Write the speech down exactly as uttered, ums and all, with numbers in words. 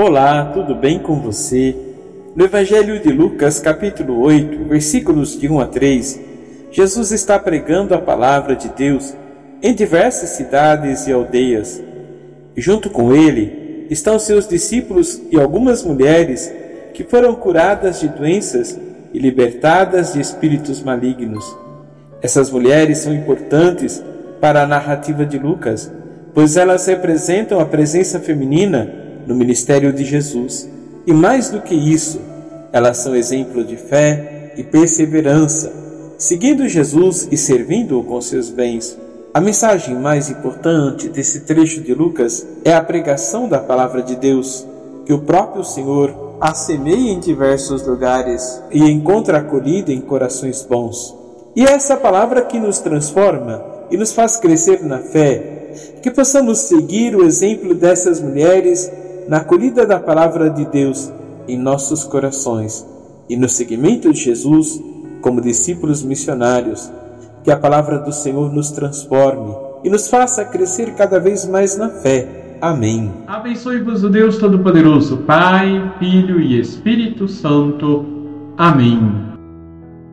Olá, tudo bem com você? No Evangelho de Lucas, capítulo oito, versículos de um a três, Jesus está pregando a palavra de Deus em diversas cidades e aldeias. E junto com ele estão seus discípulos e algumas mulheres que foram curadas de doenças e libertadas de espíritos malignos. Essas mulheres são importantes para a narrativa de Lucas, pois elas representam a presença feminina no ministério de Jesus. E mais do que isso, elas são exemplo de fé e perseverança, seguindo Jesus e servindo-o com seus bens. A mensagem mais importante desse trecho de Lucas é a pregação da palavra de Deus, que o próprio Senhor assemeia em diversos lugares e encontra acolhida em corações bons. E é essa palavra que nos transforma e nos faz crescer na fé, que possamos seguir o exemplo dessas mulheres na acolhida da palavra de Deus em nossos corações e no seguimento de Jesus como discípulos missionários, que a palavra do Senhor nos transforme e nos faça crescer cada vez mais na fé. Amém. Abençoe-vos o Deus Todo-Poderoso, Pai, Filho e Espírito Santo. Amém.